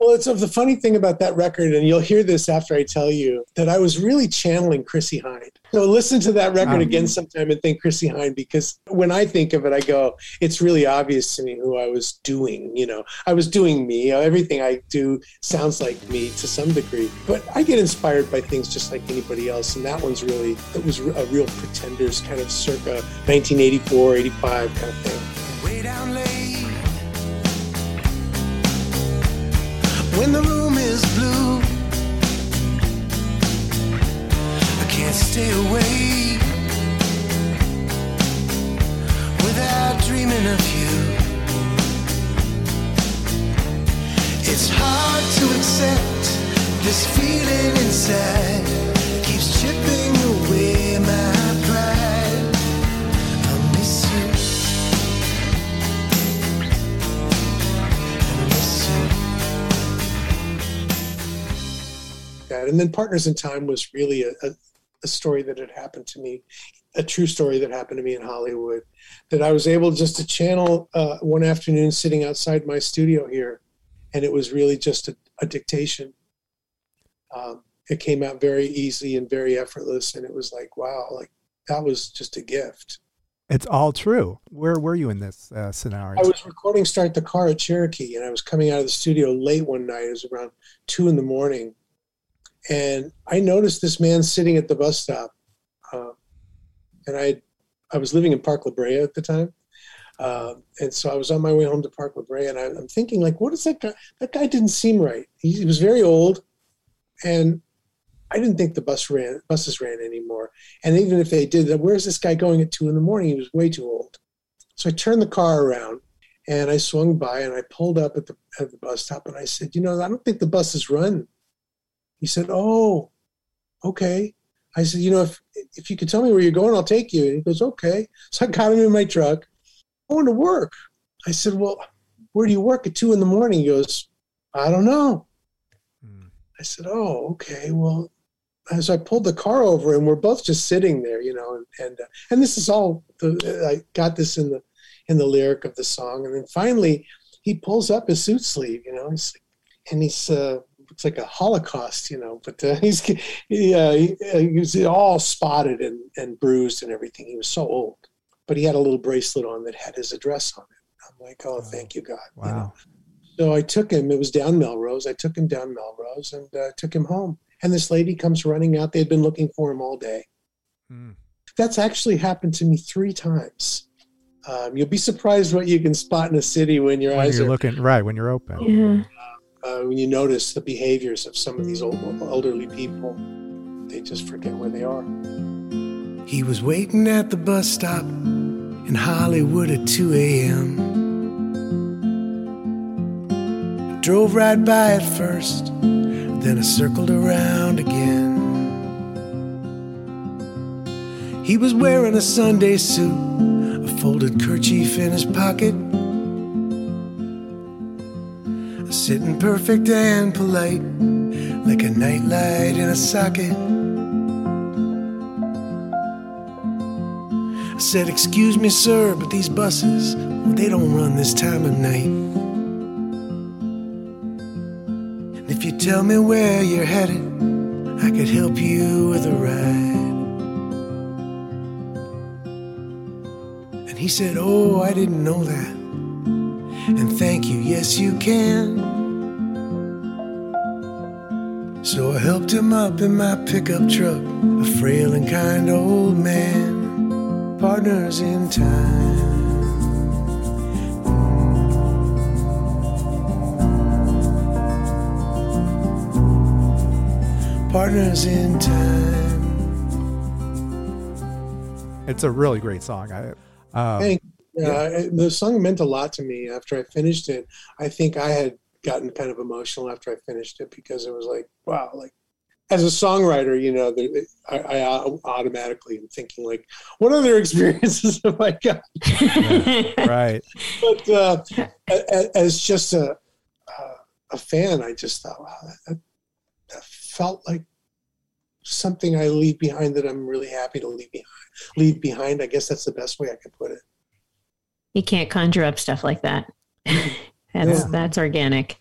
Well, it's of the funny thing about that record, and you'll hear this after I tell you, that I was really channeling Chrissie Hynde. So listen to that record um, again sometime and think Chrissie Hynde, because when I think of it, I go, it's really obvious to me who I was doing. You know, I was doing me. Everything I do sounds like me to some degree. But I get inspired by things just like anybody else, and that one's really, that was a real Pretenders kind of circa nineteen eighty-four, eighty-five kind of thing. Way down late. When the room is blue, stay away without dreaming of you. It's hard to accept this feeling inside, keeps chipping away my pride. I miss you, I miss you. And then Partners in Time was really a, a, a story that had happened to me, a true story that happened to me in Hollywood, that I was able just to channel uh, one afternoon sitting outside my studio here, and it was really just a, a dictation. Um, it came out very easy and very effortless, and it was like, wow, like that was just a gift. It's all true. Where were you in this uh, scenario? I was recording Start the Car at Cherokee, and I was coming out of the studio late one night. It was around two in the morning, and I noticed this man sitting at the bus stop, uh, and I I was living in Park La Brea at the time, uh, and so I was on my way home to Park La Brea, and I, I'm thinking, like, what is that guy? That guy didn't seem right. He, he was very old. And I didn't think the bus ran, buses ran anymore. And even if they did, where's this guy going at two in the morning? He was way too old. So I turned the car around, and I swung by, and I pulled up at the, at the bus stop, and I said, you know, I don't think the buses run. He said, oh, okay. I said, you know, if if you could tell me where you're going, I'll take you. And he goes, okay. So I got him in my truck. I'm going to work. I said, well, where do you work at two in the morning? He goes, I don't know. I said, oh, okay, well, as I pulled the car over, and we're both just sitting there, you know, and and, uh, and this is all, the, I got this in the in the lyric of the song. And then finally, he pulls up his suit sleeve, you know, he's, and he's, uh, it's like a Holocaust, you know, but uh, he's he, uh, he, he was all spotted and, and bruised and everything. He was so old, but he had a little bracelet on that had his address on it. I'm like, oh, thank you, God. Wow. You know? So I took him, it was down Melrose. I took him down Melrose and uh, took him home. And this lady comes running out. They'd been looking for him all day. Mm. That's actually happened to me three times. Um, you'll be surprised what you can spot in a city when your when eyes you're are looking, right, when you're open. Yeah. Uh, when you notice the behaviors of some of these old, elderly people, they just forget where they are. He was waiting at the bus stop in Hollywood at two a.m. Drove right by it first, then I circled around again. He was wearing a Sunday suit, a folded kerchief in his pocket, sitting perfect and polite, like a nightlight in a socket. I said, excuse me, sir, but these buses, well, they don't run this time of night. If you tell me where you're headed, I could help you with a ride. And he said, oh, I didn't know that. And thank you, yes you can. So I helped him up in my pickup truck, a frail and kind old man. Partners in time. Partners in Time. It's a really great song. I, um, Thank you. Uh, yeah. The song meant a lot to me after I finished it. I think I had gotten kind of emotional after I finished it because it was like, wow, like as a songwriter, you know, the, I, I automatically am thinking like, what other experiences have I got? Yeah, right. But uh, as just a a fan, I just thought, wow, that, that felt like something I leave behind that I'm really happy to leave behind. Leave behind, I guess that's the best way I could put it. You can't conjure up stuff like that. that's yeah. that's organic.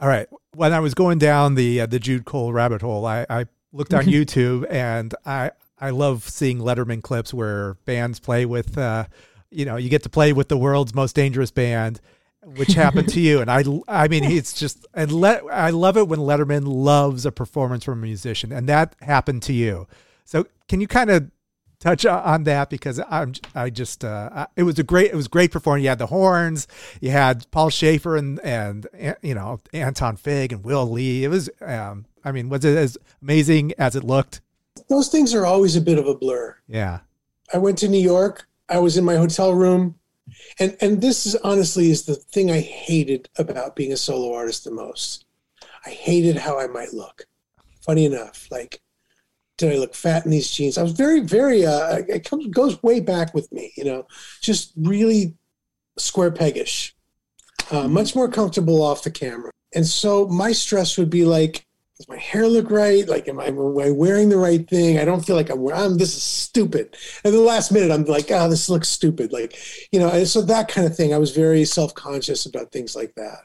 All right. When I was going down the uh, the Jude Cole rabbit hole, I, I looked on YouTube, and I I love seeing Letterman clips where bands play with, uh, you know, you get to play with the world's most dangerous band. Which happened to you. And I, I mean, it's just, and let, I love it when Letterman loves a performance from a musician, and that happened to you. So can you kind of touch on that? Because I'm, I just, uh, it was a great, it was great performance. You had the horns, you had Paul Schaefer and, and, you know, Anton Fig and Will Lee. It was, um, I mean, was it as amazing as it looked? those things are always a bit of a blur. Yeah. I went to New York. I was in my hotel room. And and this is honestly is the thing I hated about being a solo artist the most. I hated how I might look. Funny enough, like, did I look fat in these jeans? I was very, very, uh, it comes, goes way back with me, you know, just really square peg-ish, uh, much more comfortable off the camera. And so my stress would be like, does my hair look right? Like, am I, am I wearing the right thing? I don't feel like I'm wearing, I'm, this is stupid. And the last minute, I'm like, oh, this looks stupid. Like, you know, and so that kind of thing. I was very self-conscious about things like that.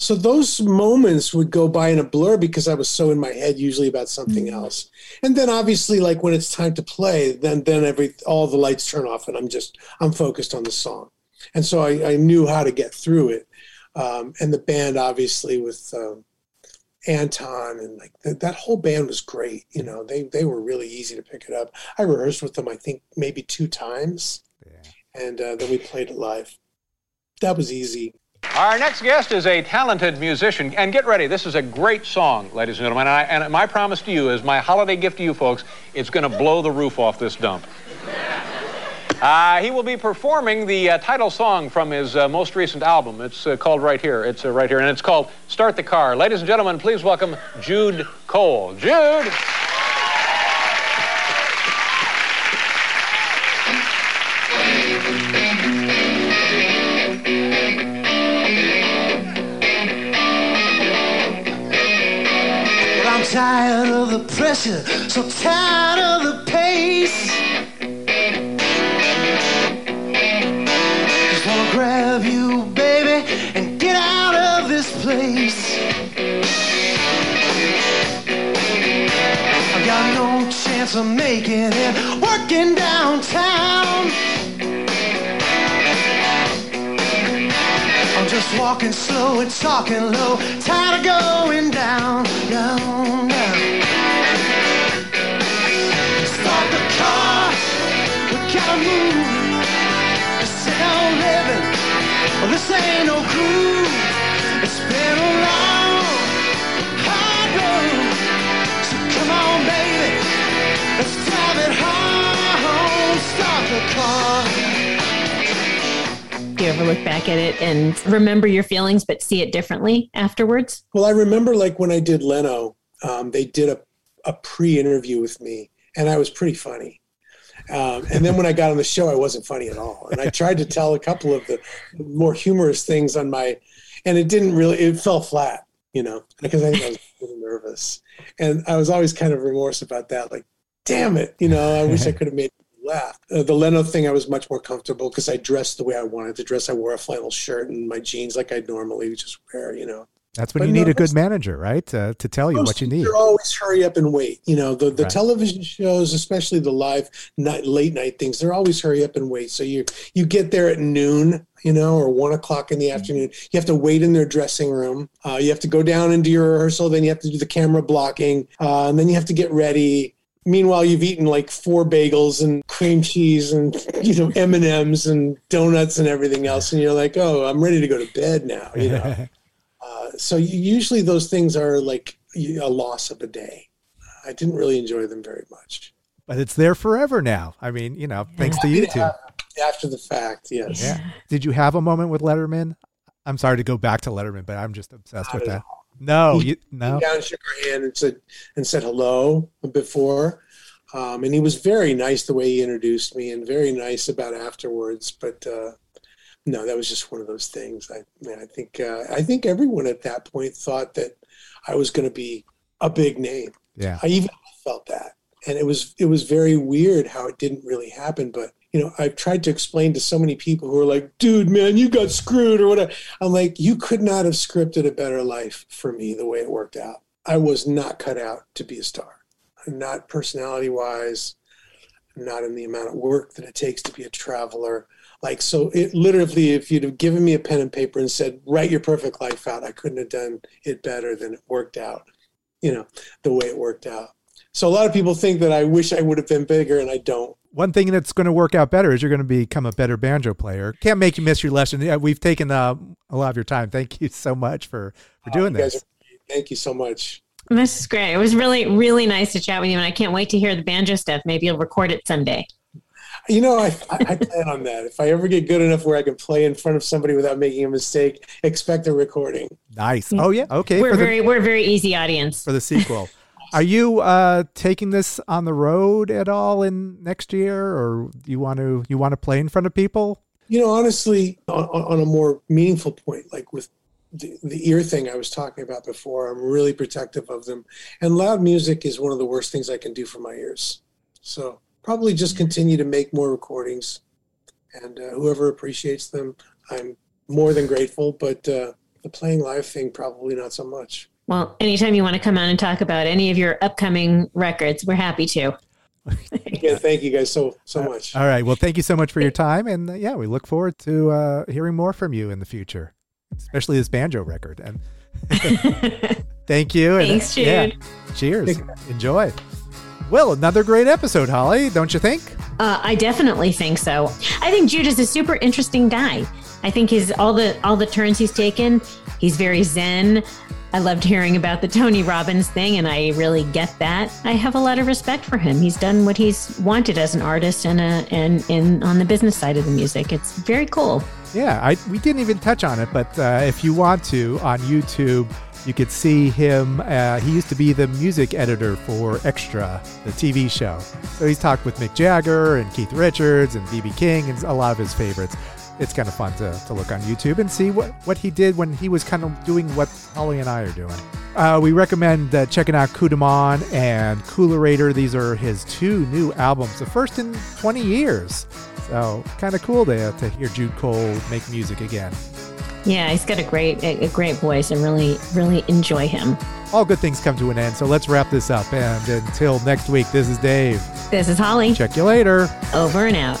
So those moments would go by in a blur because I was so in my head usually about something mm-hmm. else. And then obviously, like, when it's time to play, then then every all the lights turn off and I'm just, I'm focused on the song. And so I, I knew how to get through it. Um, and the band, obviously, with um, Anton and like th- that whole band was great. You know, they, they were really easy to pick it up. I rehearsed with them, I think, maybe two times. Yeah. And uh, then we played it live. That was easy. Our next guest is a talented musician. And get ready, this is a great song, ladies and gentlemen. And, I, and my promise to you is my holiday gift to you folks, it's going to blow the roof off this dump. Uh, he will be performing the uh, title song from his uh, most recent album. It's uh, called Right Here. It's uh, right here. And it's called Start the Car. Ladies and gentlemen, please welcome Jude Cole. Jude! Tired of the pressure, so tired of the pace. Just wanna grab you, baby, and get out of this place. I got no chance of making it, working downtown. Just walking slow and talking low, tired of going down, down, down. Start the car, we gotta move. This ain't no living, oh, this ain't no groove. It's been a long, hard road, so come on, baby, let's drive it home. Start the car. Do you ever look back at it and remember your feelings, but see it differently afterwards? Well, I remember like when I did Leno, um, they did a, a pre-interview with me and I was pretty funny. Um, and then when I got on the show, I wasn't funny at all. And I tried to tell a couple of the more humorous things on my, and it didn't really, it fell flat, you know, because I think I was a little nervous. And I was always kind of remorse about that. Like, damn it. You know, I wish I could have made laugh. Uh, the Leno thing, I was much more comfortable because I dressed the way I wanted to dress. I wore a flannel shirt and my jeans like I normally just wear, you know. That's when but you need no, a good manager, right? Uh, to tell you what you need. They're always hurry up and wait. You know, the, the right. television shows, especially the live night, late night things, they're always hurry up and wait. So you you get there at noon, you know, or one o'clock in the mm-hmm. afternoon. You have to wait in their dressing room. Uh, you have to go down and do your rehearsal. Then you have to do the camera blocking. Uh, and then you have to get ready. Meanwhile, you've eaten like four bagels and cream cheese and, you know, M and M's and donuts and everything else. And you're like, oh, I'm ready to go to bed now, you know. uh, so you, usually those things are like a loss of a day. I didn't really enjoy them very much. But it's there forever now. I mean, you know, thanks to you two. Yeah, after the fact, yes. Yeah. Did you have a moment with Letterman? I'm sorry to go back to Letterman, but I'm just obsessed Not with that. All. No, he, you, no. He shook her hand and said and said hello before, um, and he was very nice the way he introduced me, and very nice about afterwards. But uh, no, that was just one of those things. I man, I think uh, I think everyone at that point thought that I was going to be a big name. Yeah, I even felt that, and it was it was very weird how it didn't really happen, but. You know, I've tried to explain to so many people who are like, dude, man, you got screwed or whatever. I'm like, you could not have scripted a better life for me the way it worked out. I was not cut out to be a star, not personality-wise, not in the amount of work that it takes to be a traveler. Like, so it literally, if you'd have given me a pen and paper and said, write your perfect life out, I couldn't have done it better than it worked out, you know, the way it worked out. So a lot of people think that I wish I would have been bigger, and I don't. One thing that's going to work out better is you're going to become a better banjo player. Can't make you miss your lesson. We've taken uh, a lot of your time. Thank you so much for, for doing uh, this. Are, thank you so much. This is great. It was really, really nice to chat with you, and I can't wait to hear the banjo stuff. Maybe you'll record it someday. You know, I, I, I plan on that. If I ever get good enough where I can play in front of somebody without making a mistake, expect a recording. Nice. Oh, yeah. Okay. We're, very, the, we're a very easy audience. For the sequel. Are you uh, taking this on the road at all in next year, or do you want to you want to play in front of people? You know, honestly, on, on a more meaningful point, like with the, the ear thing I was talking about before, I'm really protective of them. And loud music is one of the worst things I can do for my ears. So probably just continue to make more recordings. And uh, whoever appreciates them, I'm more than grateful. But uh, the playing live thing, probably not so much. Well, anytime you want to come on and talk about any of your upcoming records, we're happy to. Yeah, thank you guys so so much. Uh, all right. Well, thank you so much for your time. And uh, yeah, we look forward to uh, hearing more from you in the future, especially this banjo record. And thank you. And, Thanks, Jude. Yeah, cheers. Enjoy. Well, another great episode, Holly, don't you think? Uh, I definitely think so. I think Jude is a super interesting guy. I think his all the all the turns he's taken, he's very zen. I loved hearing about the Tony Robbins thing, and I really get that. I have a lot of respect for him. He's done what he's wanted as an artist and a, and in on the business side of the music. It's very cool. Yeah, I, we didn't even touch on it, but uh, if you want to, on YouTube, you could see him. Uh, he used to be the music editor for Extra, the T V show. So he's talked with Mick Jagger and Keith Richards and B B King and a lot of his favorites. It's kind of fun to, to look on YouTube and see what, what he did when he was kind of doing what Holly and I are doing. Uh, we recommend uh, checking out Coup de Main and Coolerator. These are his two new albums, the first in twenty years. So kind of cool to, to hear Jude Cole make music again. Yeah, he's got a great a great voice and really, really enjoy him. All good things come to an end, so let's wrap this up. And until next week, this is Dave. This is Holly. Check you later. Over and out.